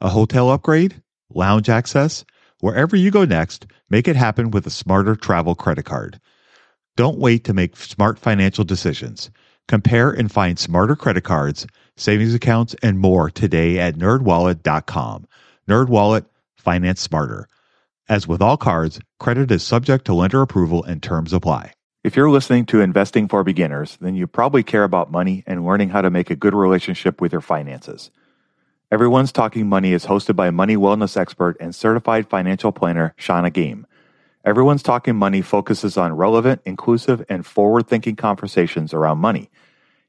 A hotel upgrade? Lounge access? Wherever you go next, make it happen with a smarter travel credit card. Don't wait to make smart financial decisions. Compare and find smarter credit cards, savings accounts, and more today at nerdwallet.com. NerdWallet, finance smarter. As with all cards, credit is subject to lender approval and terms apply. If you're listening to Investing for Beginners, then you probably care about money and learning how to make a good relationship with your finances. Everyone's Talking Money is hosted by money wellness expert and certified financial planner, Shauna Game. Everyone's Talking Money focuses on relevant, inclusive, and forward-thinking conversations around money.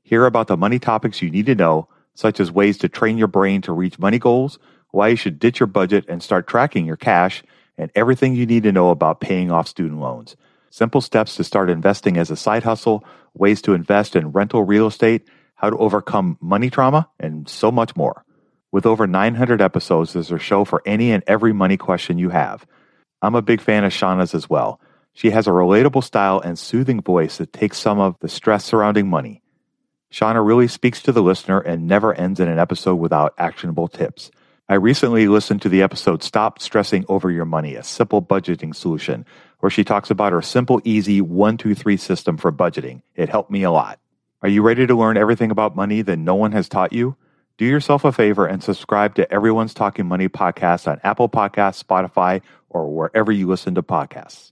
Hear about the money topics you need to know, such as ways to train your brain to reach money goals, why you should ditch your budget and start tracking your cash, and everything you need to know about paying off student loans. Simple steps to start investing as a side hustle, ways to invest in rental real estate, how to overcome money trauma, and so much more. With over 900 episodes, there's a show for any and every money question you have. I'm a big fan of Shauna's as well. She has a relatable style and soothing voice that takes some of the stress surrounding money. Shauna really speaks to the listener and never ends in an episode without actionable tips. I recently listened to the episode Stop Stressing Over Your Money, a simple budgeting solution, where she talks about her simple, easy 1-2-3 system for budgeting. It helped me a lot. Are you ready to learn everything about money that no one has taught you? Do yourself a favor and subscribe to Everyone's Talking Money podcast on Apple Podcasts, Spotify, or wherever you listen to podcasts.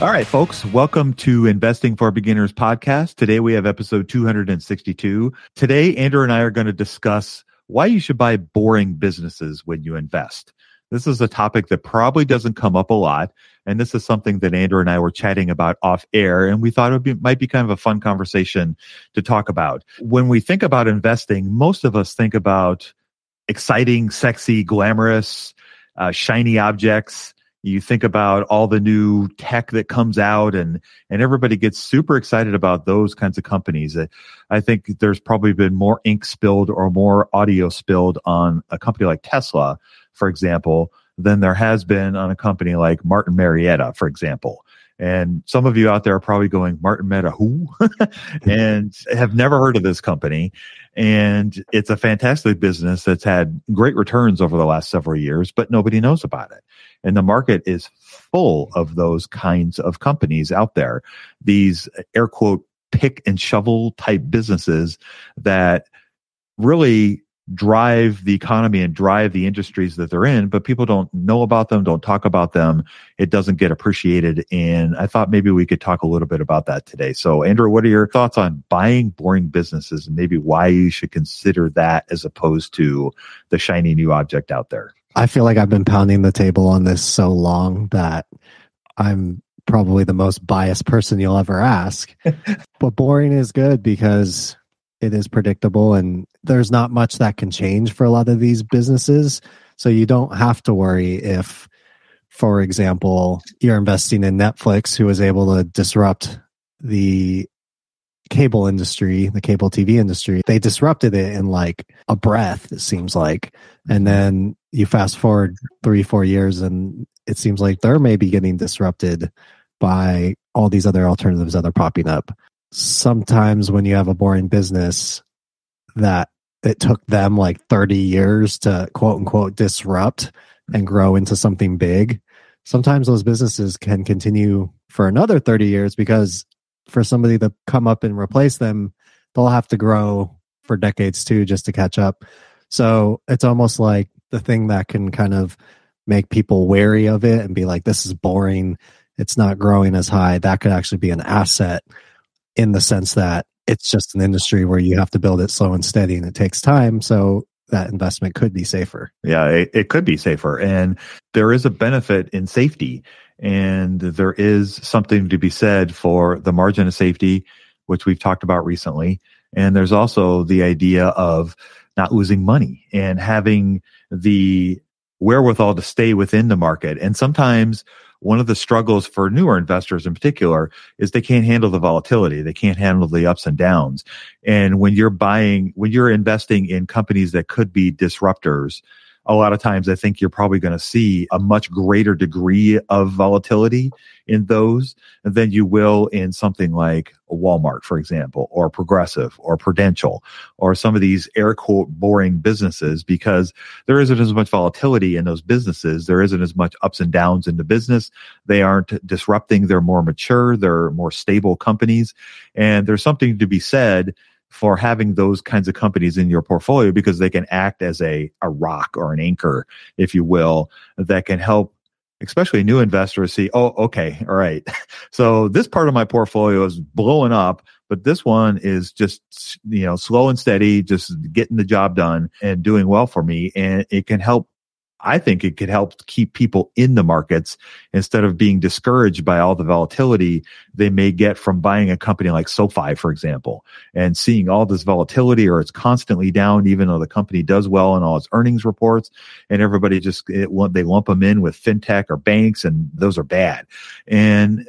All right, folks, welcome to Investing for Beginners podcast. Today we have episode 262. Today, Andrew and I are going to discuss why you should buy boring businesses when you invest. This is a topic that probably doesn't come up a lot, and this is something that Andrew and I were chatting about off air, and we thought it might be kind of a fun conversation to talk about. When we think about investing, most of us think about exciting, sexy, glamorous, shiny objects. You think about all the new tech that comes out, and everybody gets super excited about those kinds of companies. I think there's probably been more ink spilled or more audio spilled on a company like Tesla, for example, than there has been on a company like Martin Marietta, for example. And some of you out there are probably going, Martin Marietta, who? and have never heard of this company. And it's a fantastic business that's had great returns over the last several years, but nobody knows about it. And the market is full of those kinds of companies out there, these air quote pick and shovel type businesses that really drive the economy and drive the industries that they're in, but people don't know about them, don't talk about them. It doesn't get appreciated. And I thought maybe we could talk a little bit about that today. So Andrew, what are your thoughts on buying boring businesses and maybe why you should consider that as opposed to the shiny new object out there? I feel like I've been pounding the table on this so long that I'm probably the most biased person you'll ever ask. But boring is good because it is predictable and there's not much that can change for a lot of these businesses. So you don't have to worry if, for example, you're investing in Netflix, who is able to disrupt the cable industry, the cable TV industry. They disrupted it in like a breath, it seems like. And then you fast forward 3-4 years and it seems like they're maybe getting disrupted by all these other alternatives that are popping up. Sometimes when you have a boring business that it took them like 30 years to quote unquote disrupt and grow into something big, sometimes those businesses can continue for another 30 years because for somebody to come up and replace them, they'll have to grow for decades too, just to catch up. So it's almost like the thing that can kind of make people wary of it and be like, this is boring, it's not growing as high. That could actually be an asset in the sense that it's just an industry where you have to build it slow and steady and it takes time. So that investment could be safer. Yeah, it could be safer. And there is a benefit in safety. And there is something to be said for the margin of safety, which we've talked about recently. And there's also the idea of not losing money and having the wherewithal to stay within the market. And sometimes one of the struggles for newer investors in particular is they can't handle the volatility. They can't handle the ups and downs. And when you're investing in companies that could be disruptors, a lot of times I think you're probably going to see a much greater degree of volatility in those than you will in something like Walmart, for example, or Progressive or Prudential, or some of these air quote boring businesses, because there isn't as much volatility in those businesses. There isn't as much ups and downs in the business. They aren't disrupting. They're more mature. They're more stable companies. And there's something to be said for having those kinds of companies in your portfolio, because they can act as a rock or an anchor, if you will, that can help, especially new investors, see, oh, okay, all right. So this part of my portfolio is blowing up, but this one is just, slow and steady, just getting the job done and doing well for me. And it can help. I think it could help keep people in the markets instead of being discouraged by all the volatility they may get from buying a company like SoFi, for example, and seeing all this volatility, or it's constantly down, even though the company does well in all its earnings reports, and everybody they lump them in with fintech or banks, and those are bad. And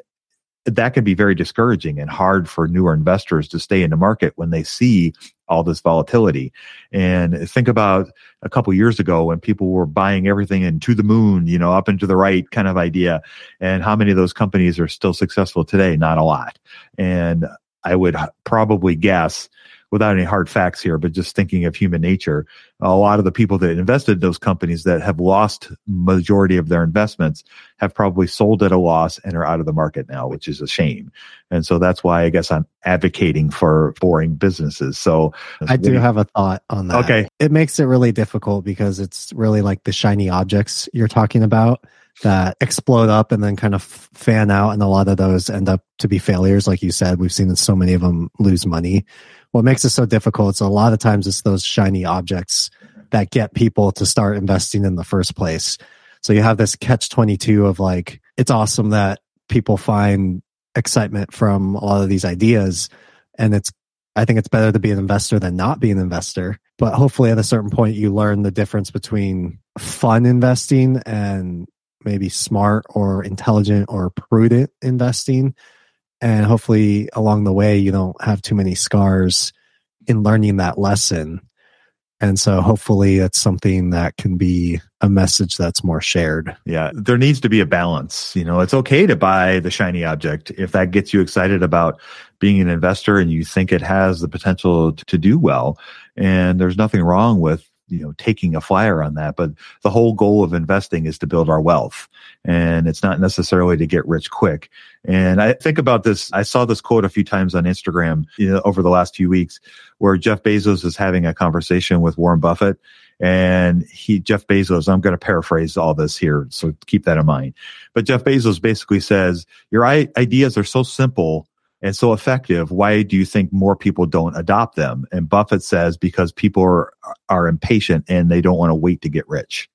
that can be very discouraging and hard for newer investors to stay in the market when they see all this volatility. And think about a couple years ago when people were buying everything and to the moon, up and to the right kind of idea. And how many of those companies are still successful today? Not a lot. And I would probably guess, without any hard facts here, but just thinking of human nature, a lot of the people that invested in those companies that have lost majority of their investments have probably sold at a loss and are out of the market now, which is a shame. And so that's why I guess I'm advocating for boring businesses. So I do have a thought on that. Okay. It makes it really difficult because it's really like the shiny objects you're talking about that explode up and then kind of fan out. And a lot of those end up to be failures. Like you said, we've seen so many of them lose money. What makes it so difficult is a lot of times it's those shiny objects that get people to start investing in the first place. So you have this catch-22 of like, it's awesome that people find excitement from a lot of these ideas. And I think it's better to be an investor than not be an investor. But hopefully at a certain point, you learn the difference between fun investing and maybe smart or intelligent or prudent investing. And hopefully along the way, you don't have too many scars in learning that lesson. And so hopefully it's something that can be a message that's more shared. Yeah, there needs to be a balance. It's okay to buy the shiny object if that gets you excited about being an investor and you think it has the potential to do well. And there's nothing wrong with taking a flyer on that. But the whole goal of investing is to build our wealth. And it's not necessarily to get rich quick. And I think about this. I saw this quote a few times on Instagram over the last few weeks where Jeff Bezos is having a conversation with Warren Buffett. And Jeff Bezos, I'm going to paraphrase all this here, so keep that in mind. But Jeff Bezos basically says, your ideas are so simple and so effective, why do you think more people don't adopt them? And Buffett says, because people are impatient and they don't want to wait to get rich.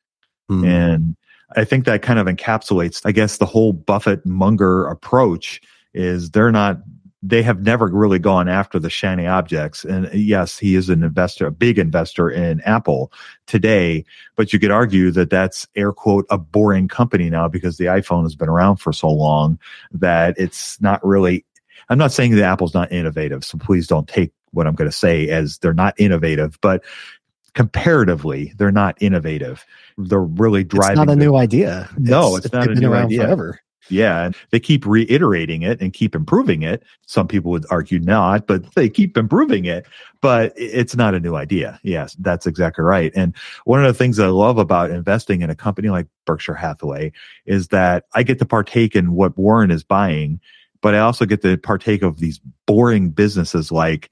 Mm. And I think that kind of encapsulates, I guess, the whole Buffett-Munger approach is they have never really gone after the shiny objects. And yes, he is an investor, a big investor in Apple today, but you could argue that that's air quote a boring company now because the iPhone has been around for so long that it's not really. I'm not saying that Apple's not innovative, so please don't take what I'm going to say as they're not innovative, but comparatively, they're not innovative. They're really driving. It's not a new idea. No, it's not a new idea. Forever. Yeah. And they keep reiterating it and keep improving it. Some people would argue not, but they keep improving it. But it's not a new idea. Yes, that's exactly right. And one of the things I love about investing in a company like Berkshire Hathaway is that I get to partake in what Warren is buying, but I also get to partake of these boring businesses like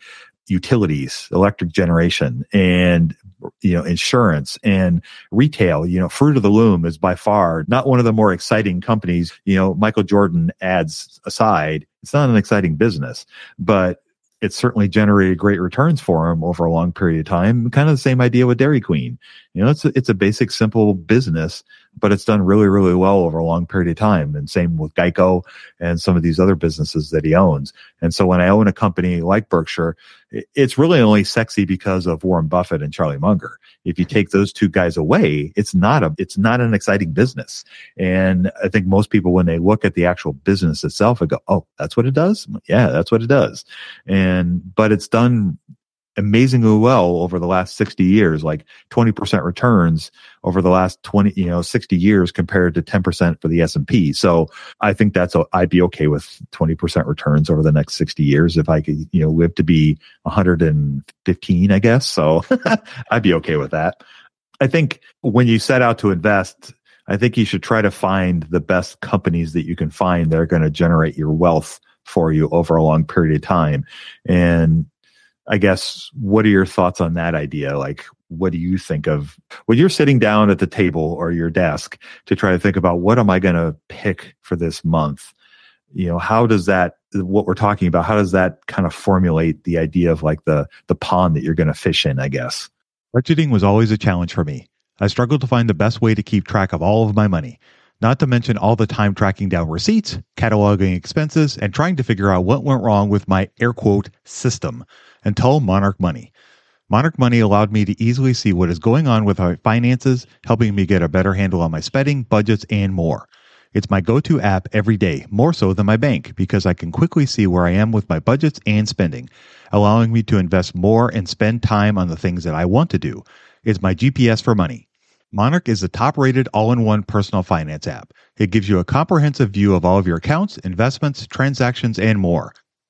utilities, electric generation, and insurance and retail. Fruit of the Loom is by far not one of the more exciting companies. Michael Jordan ads aside, it's not an exciting business, but it certainly generated great returns for him over a long period of time. Kind of the same idea with Dairy Queen. It's a basic, simple business, but it's done really, really well over a long period of time. And same with GEICO and some of these other businesses that he owns. And so when I own a company like Berkshire, it's really only sexy because of Warren Buffett and Charlie Munger. If you take those two guys away, it's not an exciting business. And I think most people, when they look at the actual business itself, they go, "Oh, that's what it does? Yeah, that's what it does." But it's done amazingly well over the last 60 years, like 20% returns over the last 60 years compared to 10% for the S&P. So I think I'd be okay with 20% returns over the next 60 years if I could, live to be 115, I guess. So I'd be okay with that. I think when you set out to invest, I think you should try to find the best companies that you can find that are going to generate your wealth for you over a long period of time. And I guess, what are your thoughts on that idea? Like, what do you think of when you're sitting down at the table or your desk to try to think about what am I going to pick for this month? How does that, what we're talking about, how does that kind of formulate the idea of like the pond that you're going to fish in, I guess? Budgeting was always a challenge for me. I struggled to find the best way to keep track of all of my money, not to mention all the time tracking down receipts, cataloging expenses, and trying to figure out what went wrong with my air quote system. Until Monarch Money. Monarch Money allowed me to easily see what is going on with my finances, helping me get a better handle on my spending, budgets, and more. It's my go-to app every day, more so than my bank, because I can quickly see where I am with my budgets and spending, allowing me to invest more and spend time on the things that I want to do. It's my GPS for money. Monarch is the top-rated all-in-one personal finance app. It gives you a comprehensive view of all of your accounts, investments, transactions, and more.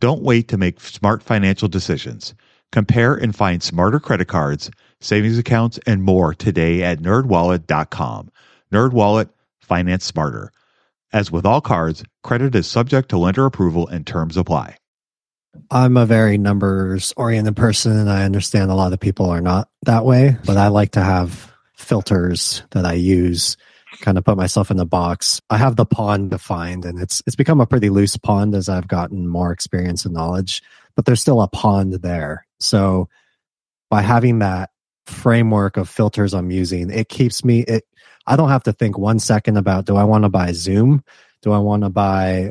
Don't wait to make smart financial decisions. Compare and find smarter credit cards, savings accounts, and more today at nerdwallet.com. NerdWallet, finance smarter. As with all cards, credit is subject to lender approval and terms apply. I'm a very numbers-oriented person, and I understand a lot of people are not that way, but I like to have filters that I use, kind of put myself in the box. I have the pond defined, and it's become a pretty loose pond as I've gotten more experience and knowledge, but there's still a pond there. So by having that framework of filters I'm using, it keeps me, I don't have to think 1 second about, do I want to buy Zoom? Do I want to buy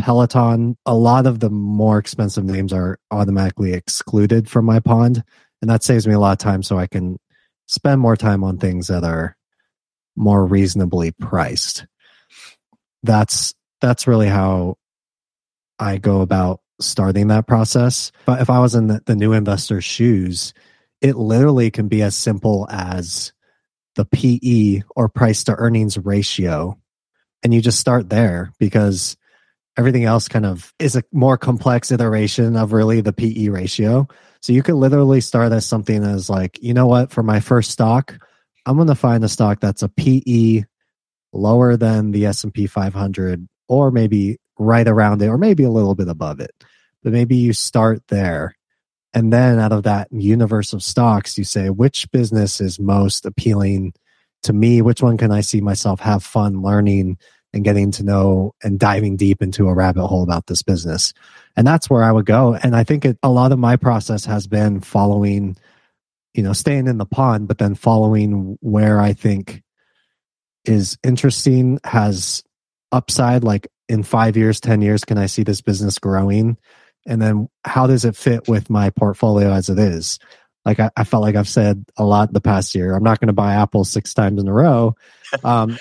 Peloton? A lot of the more expensive names are automatically excluded from my pond, and that saves me a lot of time so I can spend more time on things that are more reasonably priced. That's really how I go about starting that process. But if I was in the new investor's shoes, it literally can be as simple as the PE or price to earnings ratio. And you just start there because everything else kind of is a more complex iteration of really the PE ratio. So you could literally start as something as like, you know what, for my first stock, I'm going to find a stock that's a PE lower than the S&P 500 or maybe right around it or maybe a little bit above it. But maybe you start there. And then out of that universe of stocks, you say, which business is most appealing to me? Which one can I see myself have fun learning and getting to know and diving deep into a rabbit hole about this business? And that's where I would go. And I think a lot of my process has been following, you know, staying in the pond, but then following where I think is interesting, has upside, like in 5 years, 10 years, can I see this business growing? And then how does it fit with my portfolio as it is? Like I felt like I've said a lot the past year, I'm not going to buy Apple 6 times in a row.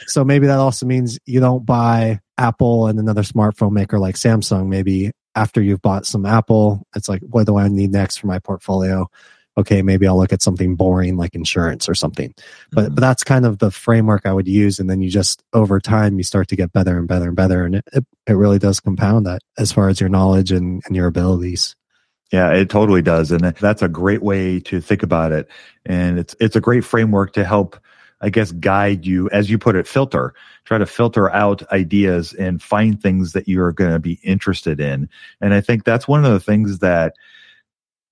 So maybe that also means you don't buy Apple and another smartphone maker like Samsung. Maybe after you've bought some Apple, it's like, what do I need next for my portfolio? Okay, maybe I'll look at something boring like insurance or something. But that's kind of the framework I would use. And then you just, over time, you start to get better and better and better. And it really does compound that as far as your knowledge and your abilities. Yeah, it totally does. And that's a great way to think about it. And it's a great framework to help, I guess, guide you, as you put it, try to filter out ideas and find things that you're going to be interested in. And I think that's one of the things that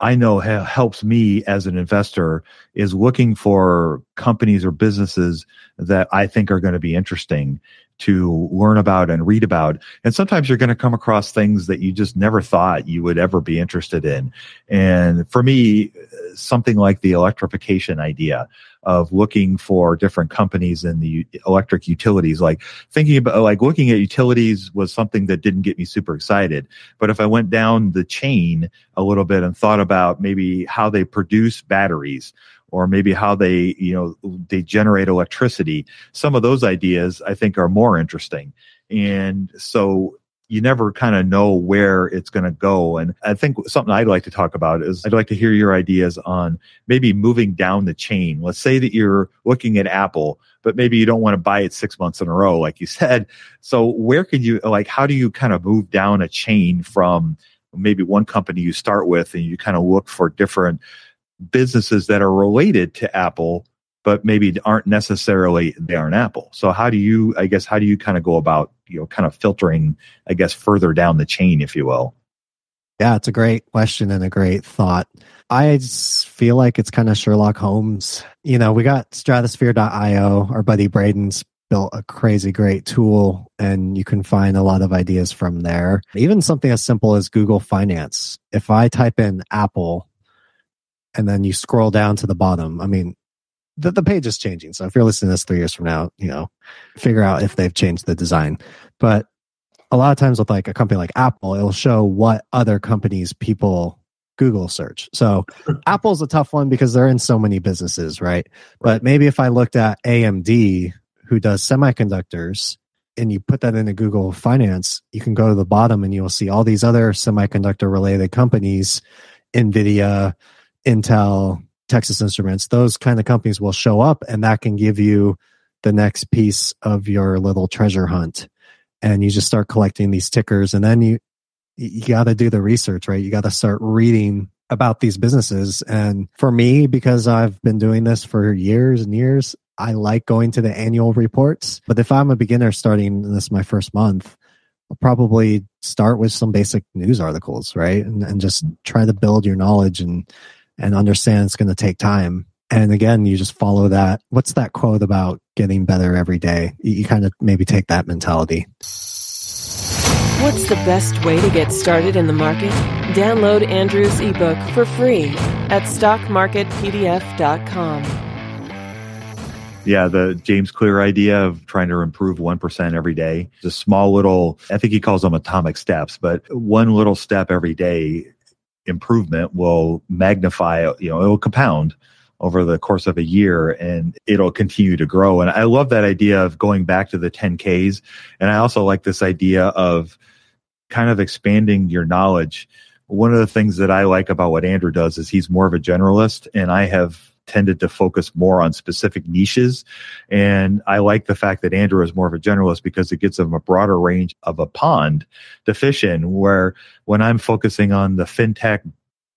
I know helps me as an investor is looking for companies or businesses that I think are going to be interesting to learn about and read about. And sometimes you're going to come across things that you just never thought you would ever be interested in. And for me, something like the electrification idea of looking for different companies in the electric utilities, like thinking about, like looking at utilities was something that didn't get me super excited. But if I went down the chain a little bit and thought about maybe how they produce batteries, or maybe how they, you know, they generate electricity. Some of those ideas I think are more interesting. And so you never kind of know where it's going to go. And I think something I'd like to talk about is I'd like to hear your ideas on maybe moving down the chain. Let's say that you're looking at Apple, but maybe you don't want to buy it 6 months in a row, like you said. So where could you, like, how do you kind of move down a chain from maybe one company you start with and you kind of look for different businesses that are related to Apple, but maybe aren't Apple. So how do you kind of go about, you know, kind of filtering, I guess, further down the chain, if you will? Yeah, it's a great question and a great thought. I just feel like it's kind of Sherlock Holmes. You know, we got stratosphere.io. Our buddy Braden's built a crazy great tool, and you can find a lot of ideas from there. Even something as simple as Google Finance. If I type in Apple, and then you scroll down to the bottom. I mean, the page is changing. So if you're listening to this 3 years from now, you know, figure out if they've changed the design. But a lot of times with like a company like Apple, it'll show what other companies people Google search. So Apple's a tough one because they're in so many businesses, right? But maybe if I looked at AMD, who does semiconductors, and you put that into Google Finance, you can go to the bottom and you'll see all these other semiconductor-related companies, NVIDIA, Intel, Texas Instruments, those kind of companies will show up, and that can give you the next piece of your little treasure hunt. And you just start collecting these tickers, and then you got to do the research, right? You got to start reading about these businesses. And for me, because I've been doing this for years and years, I like going to the annual reports. But if I'm a beginner starting, and this is my first month, I'll probably start with some basic news articles, right? And just try to build your knowledge and understand it's going to take time. And again, you just follow that. What's that quote about getting better every day? You kind of maybe take that mentality. What's the best way to get started in the market? Download Andrew's ebook for free at stockmarketpdf.com. Yeah, the James Clear idea of trying to improve 1% every day. Just small little, I think he calls them atomic steps, but one little step every day improvement will magnify, you know, it will compound over the course of a year, and it'll continue to grow. And I love that idea of going back to the 10Ks. And I also like this idea of kind of expanding your knowledge One of the things that I like about what Andrew does is he's more of a generalist, and I have tended to focus more on specific niches. And I like the fact that Andrew is more of a generalist because it gets him a broader range of a pond to fish in, where when I'm focusing on the fintech,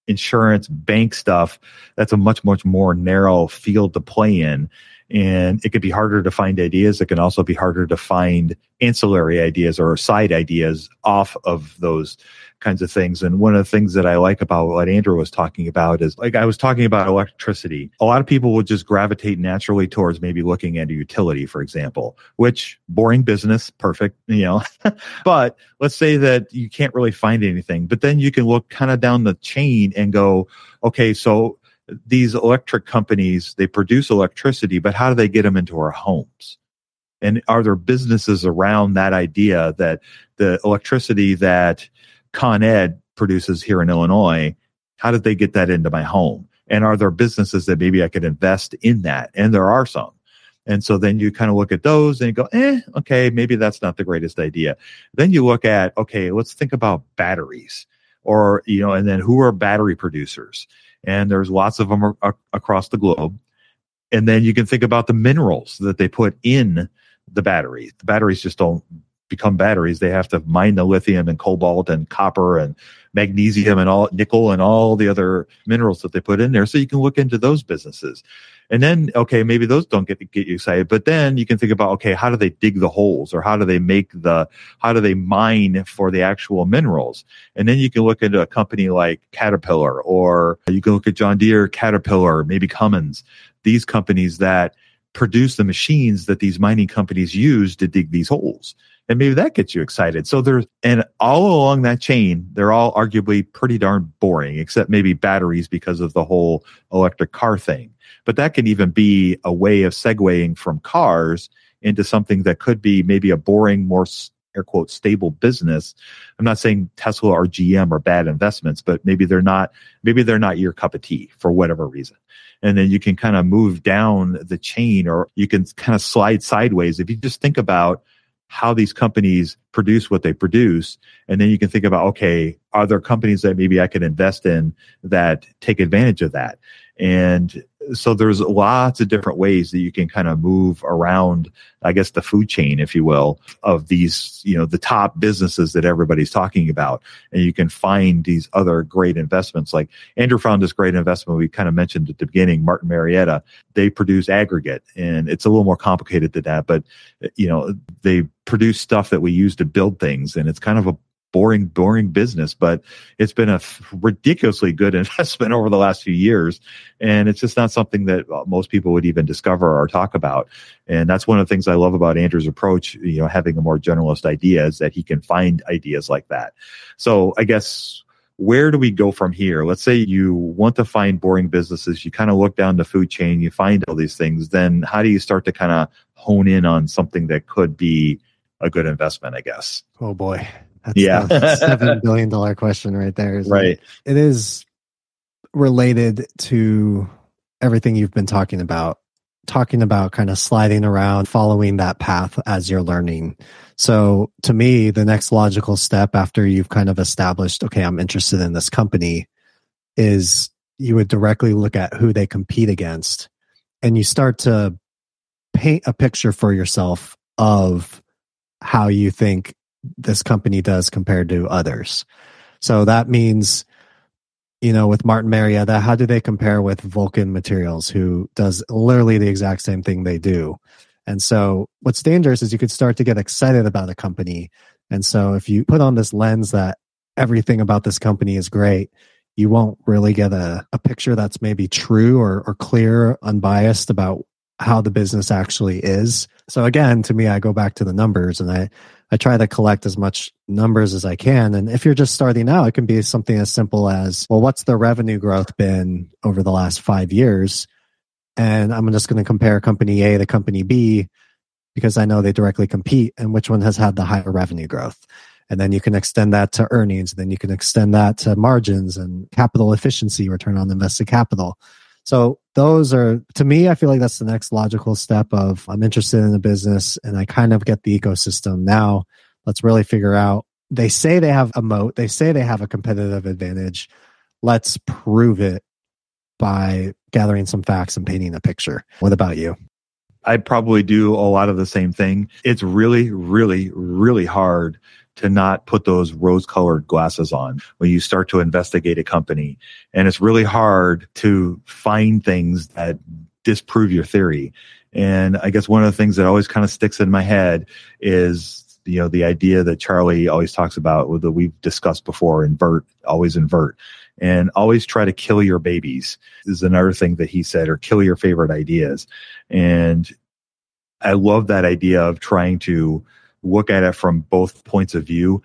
insurance, bank stuff, that's a much, much more narrow field to play in. And it could be harder to find ideas. It can also be harder to find ancillary ideas or side ideas off of those kinds of things. And one of the things that I like about what Andrew was talking about is, like I was talking about electricity. A lot of people will just gravitate naturally towards maybe looking at a utility, for example, which boring business, perfect, but let's say that you can't really find anything, but then you can look kind of down the chain and go, okay, so these electric companies, they produce electricity, but how do they get them into our homes? And are there businesses around that idea that the electricity that Con Ed produces here in Illinois, how did they get that into my home? And are there businesses that maybe I could invest in that? And there are some. And so then you kind of look at those and you go, okay, maybe that's not the greatest idea. Then you look at, okay, let's think about batteries, or, and then who are battery producers? And there's lots of them across the globe. And then you can think about the minerals that they put in the batteries. The batteries just don't become batteries. They have to mine the lithium and cobalt and copper and magnesium and all nickel and all the other minerals that they put in there. So you can look into those businesses. And then, okay, maybe those don't get you excited, but then you can think about, okay, how do they dig the holes, or how do they mine for the actual minerals? And then you can look into a company like Caterpillar, or you can look at John Deere, Caterpillar, maybe Cummins, these companies that produce the machines that these mining companies use to dig these holes. And maybe that gets you excited. So and all along that chain, they're all arguably pretty darn boring, except maybe batteries because of the whole electric car thing. But that can even be a way of segueing from cars into something that could be maybe a boring, more air quote, stable business. I'm not saying Tesla or GM are bad investments, but maybe they're not your cup of tea for whatever reason. And then you can kind of move down the chain, or you can kind of slide sideways. If you just think about how these companies produce what they produce. And then you can think about, okay, are there companies that maybe I could invest in that take advantage of that? And so there's lots of different ways that you can kind of move around, I guess, the food chain, if you will, of these, the top businesses that everybody's talking about. And you can find these other great investments. Like Andrew found this great investment we kind of mentioned at the beginning, Martin Marietta. They produce aggregate, and it's a little more complicated than that, but they produce stuff that we use to build things. And it's kind of a boring business, but it's been a ridiculously good investment over the last few years. And it's just not something that most people would even discover or talk about. And that's one of the things I love about Andrew's approach, having a more generalist idea, is that he can find ideas like that. So I guess, where do we go from here? Let's say you want to find boring businesses. You kind of look down the food chain, you find all these things. Then how do you start to kind of hone in on something that could be a good investment, I guess? Oh boy. That's $7 billion question right there. Right. It is related to everything you've been talking about kind of sliding around, following that path as you're learning. So to me, the next logical step after you've kind of established, okay, I'm interested in this company, is you would directly look at who they compete against, and you start to paint a picture for yourself of how you think this company does compared to others. So that means, with Martin Marietta, how do they compare with Vulcan Materials, who does literally the exact same thing they do? And so what's dangerous is you could start to get excited about a company. And so if you put on this lens that everything about this company is great, you won't really get a picture that's maybe true or clear, unbiased about how the business actually is. So again, to me, I go back to the numbers, and I try to collect as much numbers as I can. And if you're just starting out, it can be something as simple as, well, what's the revenue growth been over the last 5 years? And I'm just going to compare company A to company B, because I know they directly compete, and which one has had the higher revenue growth. And then you can extend that to earnings, and then you can extend that to margins and capital efficiency, return on invested capital. So those are, to me, I feel like that's the next logical step of, I'm interested in the business and I kind of get the ecosystem. Now let's really figure out They say they have a moat. They say they have a competitive advantage. Let's prove it by gathering some facts and painting a picture. What about you? I probably do a lot of the same thing. It's really, really, really hard to not put those rose-colored glasses on when you start to investigate a company. And it's really hard to find things that disprove your theory. And I guess one of the things that always kind of sticks in my head is, you know, the idea that Charlie always talks about, that we've discussed before, invert. And always try to kill your babies is another thing that he said, or kill your favorite ideas. And I love that idea of trying to look at it from both points of view.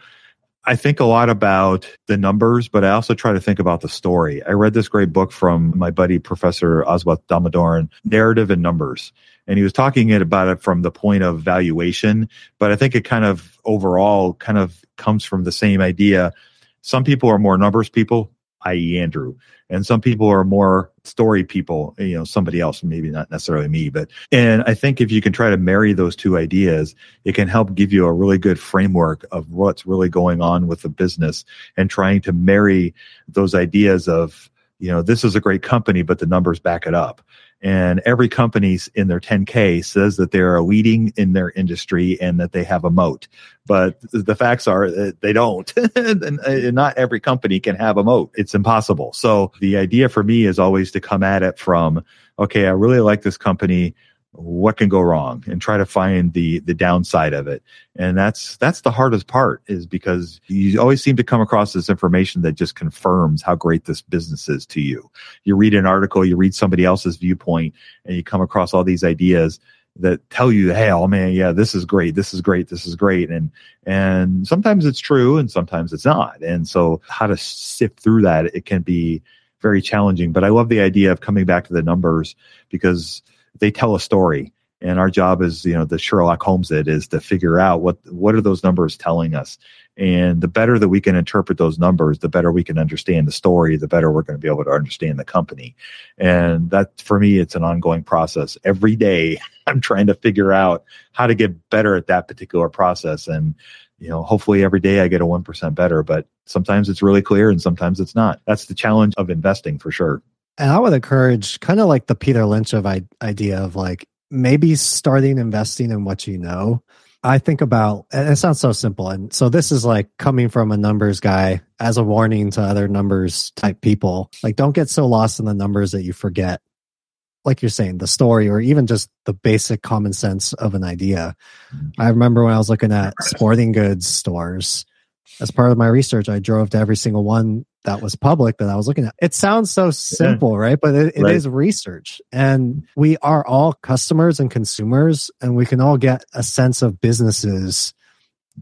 I think a lot about the numbers, but I also try to think about the story. I read this great book from my buddy, Professor Oswald Damodaran, Narrative and Numbers. And he was talking about it from the point of valuation, but I think it kind of overall kind of comes from the same idea. Some people are more numbers people, i.e. Andrew. And some people are more story people, you know, somebody else, maybe not necessarily me. But, and I think if you can try to marry those two ideas, it can help give you a really good framework of what's really going on with the business, and trying to marry those ideas of, you know, this is a great company, but the numbers back it up. And every company in their 10K says that they're leading in their industry and that they have a moat. But the facts are that they don't. And not every company can have a moat. It's impossible. So the idea for me is always to come at it from, okay, I really like this company. What can go wrong? And try to find the downside of it. And that's the hardest part, is because you always seem to come across this information that just confirms how great this business is to you. You read an article, you read somebody else's viewpoint, and you come across all these ideas that tell you, hey, oh man, yeah, this is great. This is great. This is great. And sometimes it's true and sometimes it's not. And so how to sift through that, it can be very challenging. But I love the idea of coming back to the numbers, because they tell a story, and our job is, you know, the Sherlock Holmes is to figure out what are those numbers telling us. And the better that we can interpret those numbers, the better we can understand the story, the better we're going to be able to understand the company. And that, for me, it's an ongoing process. Every day I'm trying to figure out how to get better at that particular process. And, you know, hopefully every day I get a 1% better, but sometimes it's really clear and sometimes it's not. That's the challenge of investing, for sure. And I would encourage kind of like the Peter Lynch of idea of like maybe starting investing in what you know. I think about, and it sounds so simple. And so this is like coming from a numbers guy as a warning to other numbers type people. Like, don't get so lost in the numbers that you forget, like you're saying, the story, or even just the basic common sense of an idea. I remember when I was looking at sporting goods stores, as part of my research, I drove to every single one that was public that I was looking at. It sounds so simple, right? But it is research. And we are all customers and consumers, and we can all get a sense of businesses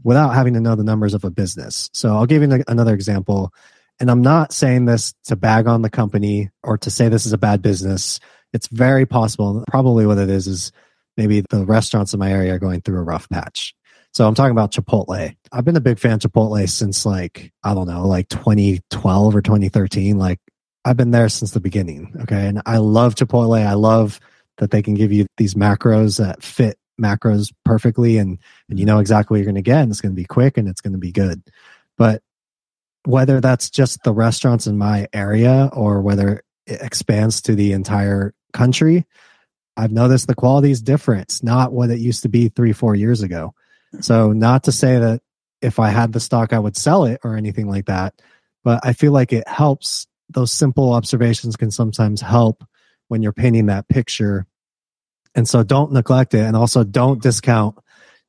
without having to know the numbers of a business. So I'll give you another example. And I'm not saying this to bag on the company or to say this is a bad business. It's very possible. Probably what it is maybe the restaurants in my area are going through a rough patch. So I'm talking about Chipotle. I've been a big fan of Chipotle since like, I don't know, like 2012 or 2013. Like, I've been there since the beginning. Okay. And I love Chipotle. I love that they can give you these macros that fit macros perfectly. And you know exactly what you're going to get. And it's going to be quick and it's going to be good. But whether that's just the restaurants in my area or whether it expands to the entire country, I've noticed the quality is different. It's not what it used to be 3-4 years ago. So not to say that if I had the stock, I would sell it or anything like that, but I feel like it helps. Those simple observations can sometimes help when you're painting that picture. And so don't neglect it. And also don't discount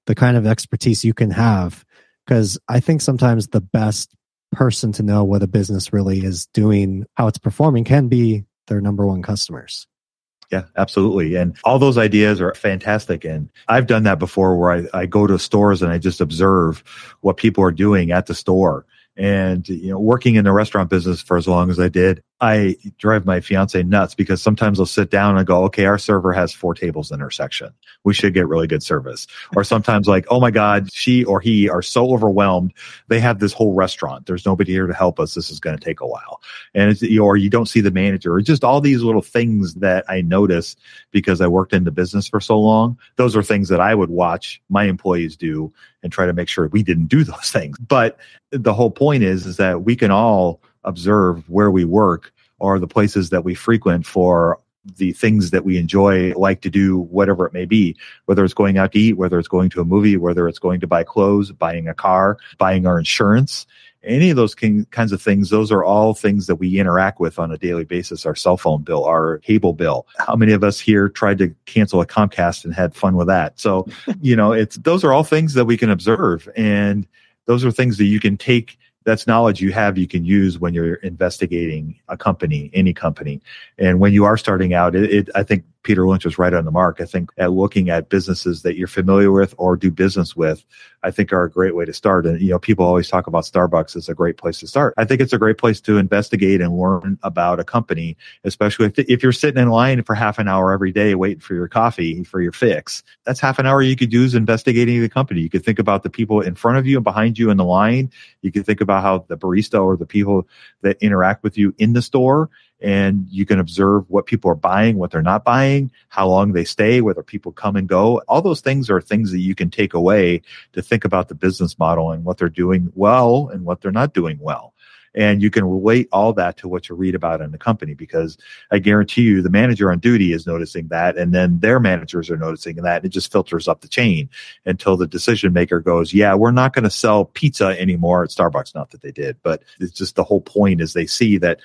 the kind of expertise you can have, because I think sometimes the best person to know what a business really is doing, how it's performing, can be their number one customers. Yeah, absolutely. And all those ideas are fantastic. And I've done that before, where I go to stores and I just observe what people are doing at the store. And, you know, working in the restaurant business for as long as I did, I drive my fiance nuts because sometimes I'll sit down and go, okay, our server has 4 tables in her section. We should get really good service. Or sometimes like, oh my God, she or he are so overwhelmed. They have this whole restaurant. There's nobody here to help us. This is going to take a while. And it's, or you don't see the manager, or just all these little things that I notice because I worked in the business for so long. Those are things that I would watch my employees do and try to make sure we didn't do those things. But the whole point is that we can all observe where we work or the places that we frequent for the things that we enjoy, like to do, whatever it may be, whether it's going out to eat, whether it's going to a movie, whether it's going to buy clothes, buying a car, buying our insurance, any of those kinds of things. Those are all things that we interact with on a daily basis, our cell phone bill, our cable bill. How many of us here tried to cancel a Comcast and had fun with that? So, those are all things that we can observe. And those are things that you can take. That's knowledge you have, you can use when you're investigating a company, any company. And when you are starting out, I think Peter Lynch was right on the mark. I think at looking at businesses that you're familiar with or do business with, I think are a great way to start. And, people always talk about Starbucks as a great place to start. I think it's a great place to investigate and learn about a company, especially if you're sitting in line for half an hour every day waiting for your coffee, for your fix. That's half an hour you could use investigating the company. You could think about the people in front of you and behind you in the line. You could think about how the barista or the people that interact with you in the store. And you can observe what people are buying, what they're not buying, how long they stay, whether people come and go. All those things are things that you can take away to think about the business model and what they're doing well and what they're not doing well. And you can relate all that to what you read about in the company, because I guarantee you the manager on duty is noticing that, and then their managers are noticing that. It just filters up the chain until the decision maker goes, yeah, we're not going to sell pizza anymore at Starbucks. Not that they did, but it's just the whole point is they see that,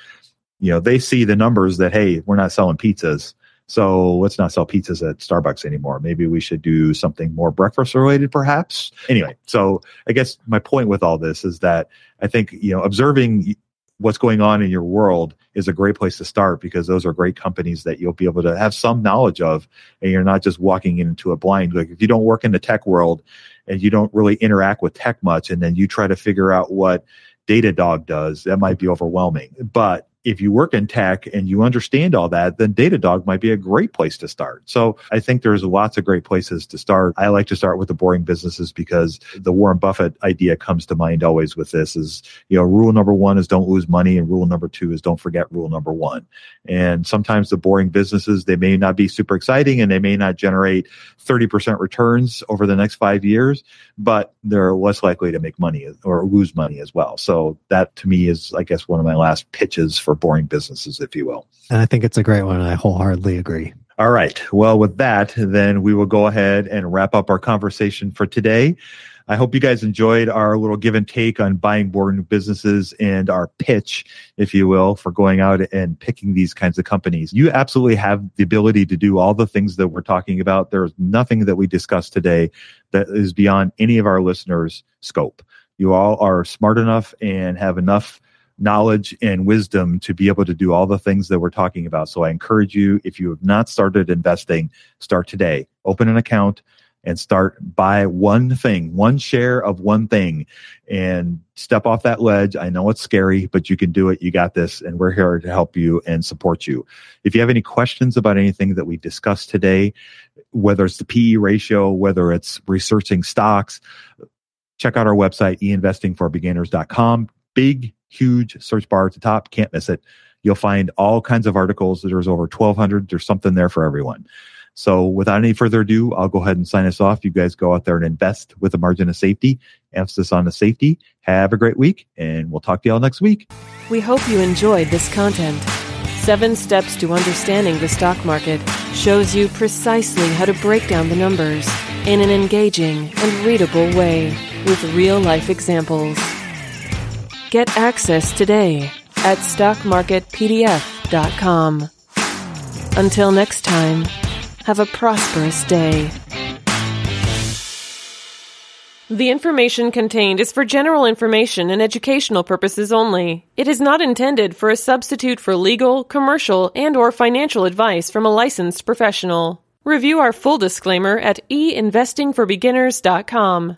they see the numbers that, hey, we're not selling pizzas, so let's not sell pizzas at Starbucks anymore. Maybe we should do something more breakfast related, perhaps. Anyway, so I guess my point with all this is that I think, observing what's going on in your world is a great place to start, because those are great companies that you'll be able to have some knowledge of, and you're not just walking into a blind. Like if you don't work in the tech world and you don't really interact with tech much, and then you try to figure out what Datadog does, that might be overwhelming. But if you work in tech and you understand all that, then Datadog might be a great place to start. So I think there's lots of great places to start. I like to start with the boring businesses, because the Warren Buffett idea comes to mind always with this is, rule number 1 is don't lose money, and rule number 2 is don't forget rule number 1. And sometimes the boring businesses, they may not be super exciting and they may not generate 30% returns over the next 5 years, but they're less likely to make money or lose money as well. So that to me is, I guess, one of my last pitches for boring businesses, if you will. And I think it's a great one. I wholeheartedly agree. All right. Well, with that, then we will go ahead and wrap up our conversation for today. I hope you guys enjoyed our little give and take on buying boring businesses and our pitch, if you will, for going out and picking these kinds of companies. You absolutely have the ability to do all the things that we're talking about. There's nothing that we discussed today that is beyond any of our listeners' scope. You all are smart enough and have enough knowledge and wisdom to be able to do all the things that we're talking about. So I encourage you, if you have not started investing, start today. Open an account and start. Buy one thing, one share of one thing, and step off that ledge. I know it's scary, but you can do it. You got this, and we're here to help you and support you. If you have any questions about anything that we discussed today, whether it's the PE ratio, whether it's researching stocks, check out our website, einvestingforbeginners.com. Big, huge search bar at the top. Can't miss it. You'll find all kinds of articles. There's over 1,200. There's something there for everyone. So without any further ado, I'll go ahead and sign us off. You guys go out there and invest with a margin of safety. Emphasis on the safety. Have a great week, and we'll talk to y'all next week. We hope you enjoyed this content. 7 Steps to Understanding the Stock Market shows you precisely how to break down the numbers in an engaging and readable way with real-life examples. Get access today at stockmarketpdf.com. Until next time, have a prosperous day. The information contained is for general information and educational purposes only. It is not intended for a substitute for legal, commercial, and/or financial advice from a licensed professional. Review our full disclaimer at einvestingforbeginners.com.